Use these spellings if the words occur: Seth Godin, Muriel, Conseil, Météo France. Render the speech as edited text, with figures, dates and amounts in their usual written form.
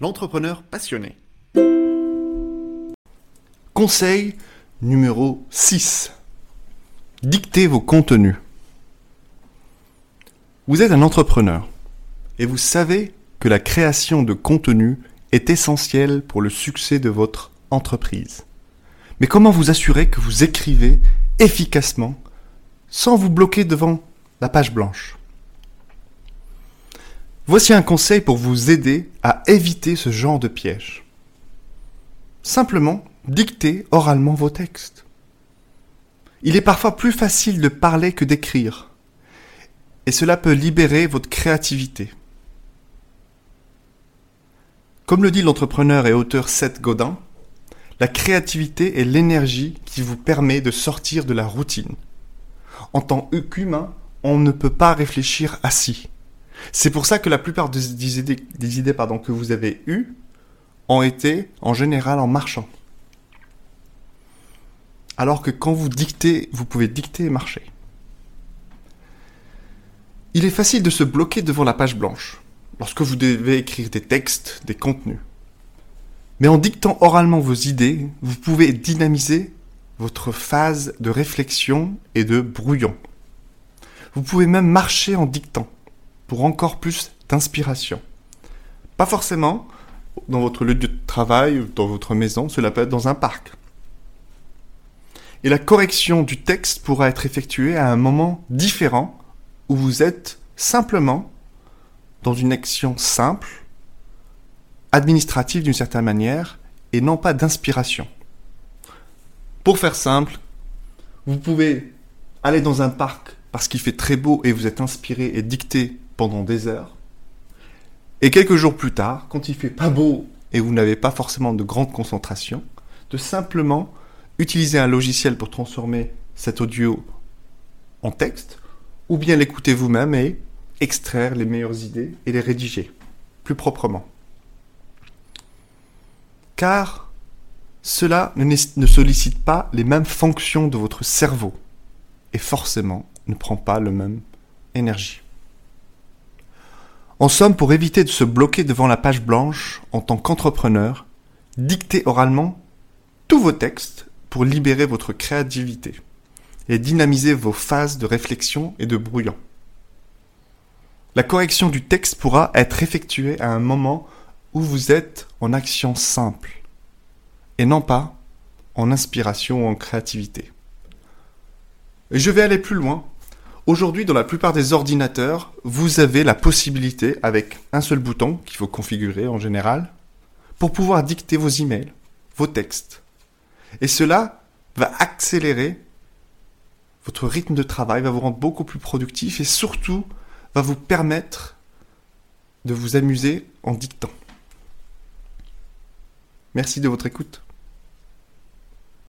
l'entrepreneur passionné. Conseil numéro 6. Dictez vos contenus. Vous êtes un entrepreneur et vous savez que la création de contenu est essentielle pour le succès de votre entreprise. Mais comment vous assurer que vous écrivez efficacement sans vous bloquer devant la page blanche? Voici un conseil pour vous aider à éviter ce genre de piège. Simplement, dictez oralement vos textes. Il est parfois plus facile de parler que d'écrire, et cela peut libérer votre créativité. Comme le dit l'entrepreneur et auteur Seth Godin, la créativité est l'énergie qui vous permet de sortir de la routine. En tant qu'humain, on ne peut pas réfléchir assis. C'est pour ça que la plupart des idées que vous avez eues ont été en général en marchant. Alors que quand vous dictez, vous pouvez dicter et marcher. Il est facile de se bloquer devant la page blanche, lorsque vous devez écrire des textes, des contenus. Mais en dictant oralement vos idées, vous pouvez dynamiser votre phase de réflexion et de brouillon. Vous pouvez même marcher en dictant, pour encore plus d'inspiration. Pas forcément dans votre lieu de travail ou dans votre maison, cela peut être dans un parc. Et la correction du texte pourra être effectuée à un moment différent où vous êtes simplement dans une action simple, administrative d'une certaine manière, et non pas d'inspiration. Pour faire simple, vous pouvez aller dans un parc parce qu'il fait très beau et vous êtes inspiré et dicté pendant des heures. Et quelques jours plus tard, quand il fait pas beau et vous n'avez pas forcément de grande concentration, de simplement utiliser un logiciel pour transformer cet audio en texte, ou bien l'écouter vous-même et extraire les meilleures idées et les rédiger plus proprement. Car cela ne sollicite pas les mêmes fonctions de votre cerveau et forcément ne prend pas la même énergie. En somme, pour éviter de se bloquer devant la page blanche en tant qu'entrepreneur, dictez oralement tous vos textes pour libérer votre créativité et dynamiser vos phases de réflexion et de brouillon. La correction du texte pourra être effectuée à un moment où vous êtes en action simple, et non pas en inspiration ou en créativité. Et je vais aller plus loin. Aujourd'hui, dans la plupart des ordinateurs, vous avez la possibilité, avec un seul bouton, qu'il faut configurer en général, pour pouvoir dicter vos emails, vos textes. Et cela va accélérer votre rythme de travail, va vous rendre beaucoup plus productif et surtout va vous permettre de vous amuser en dictant. Merci de votre écoute.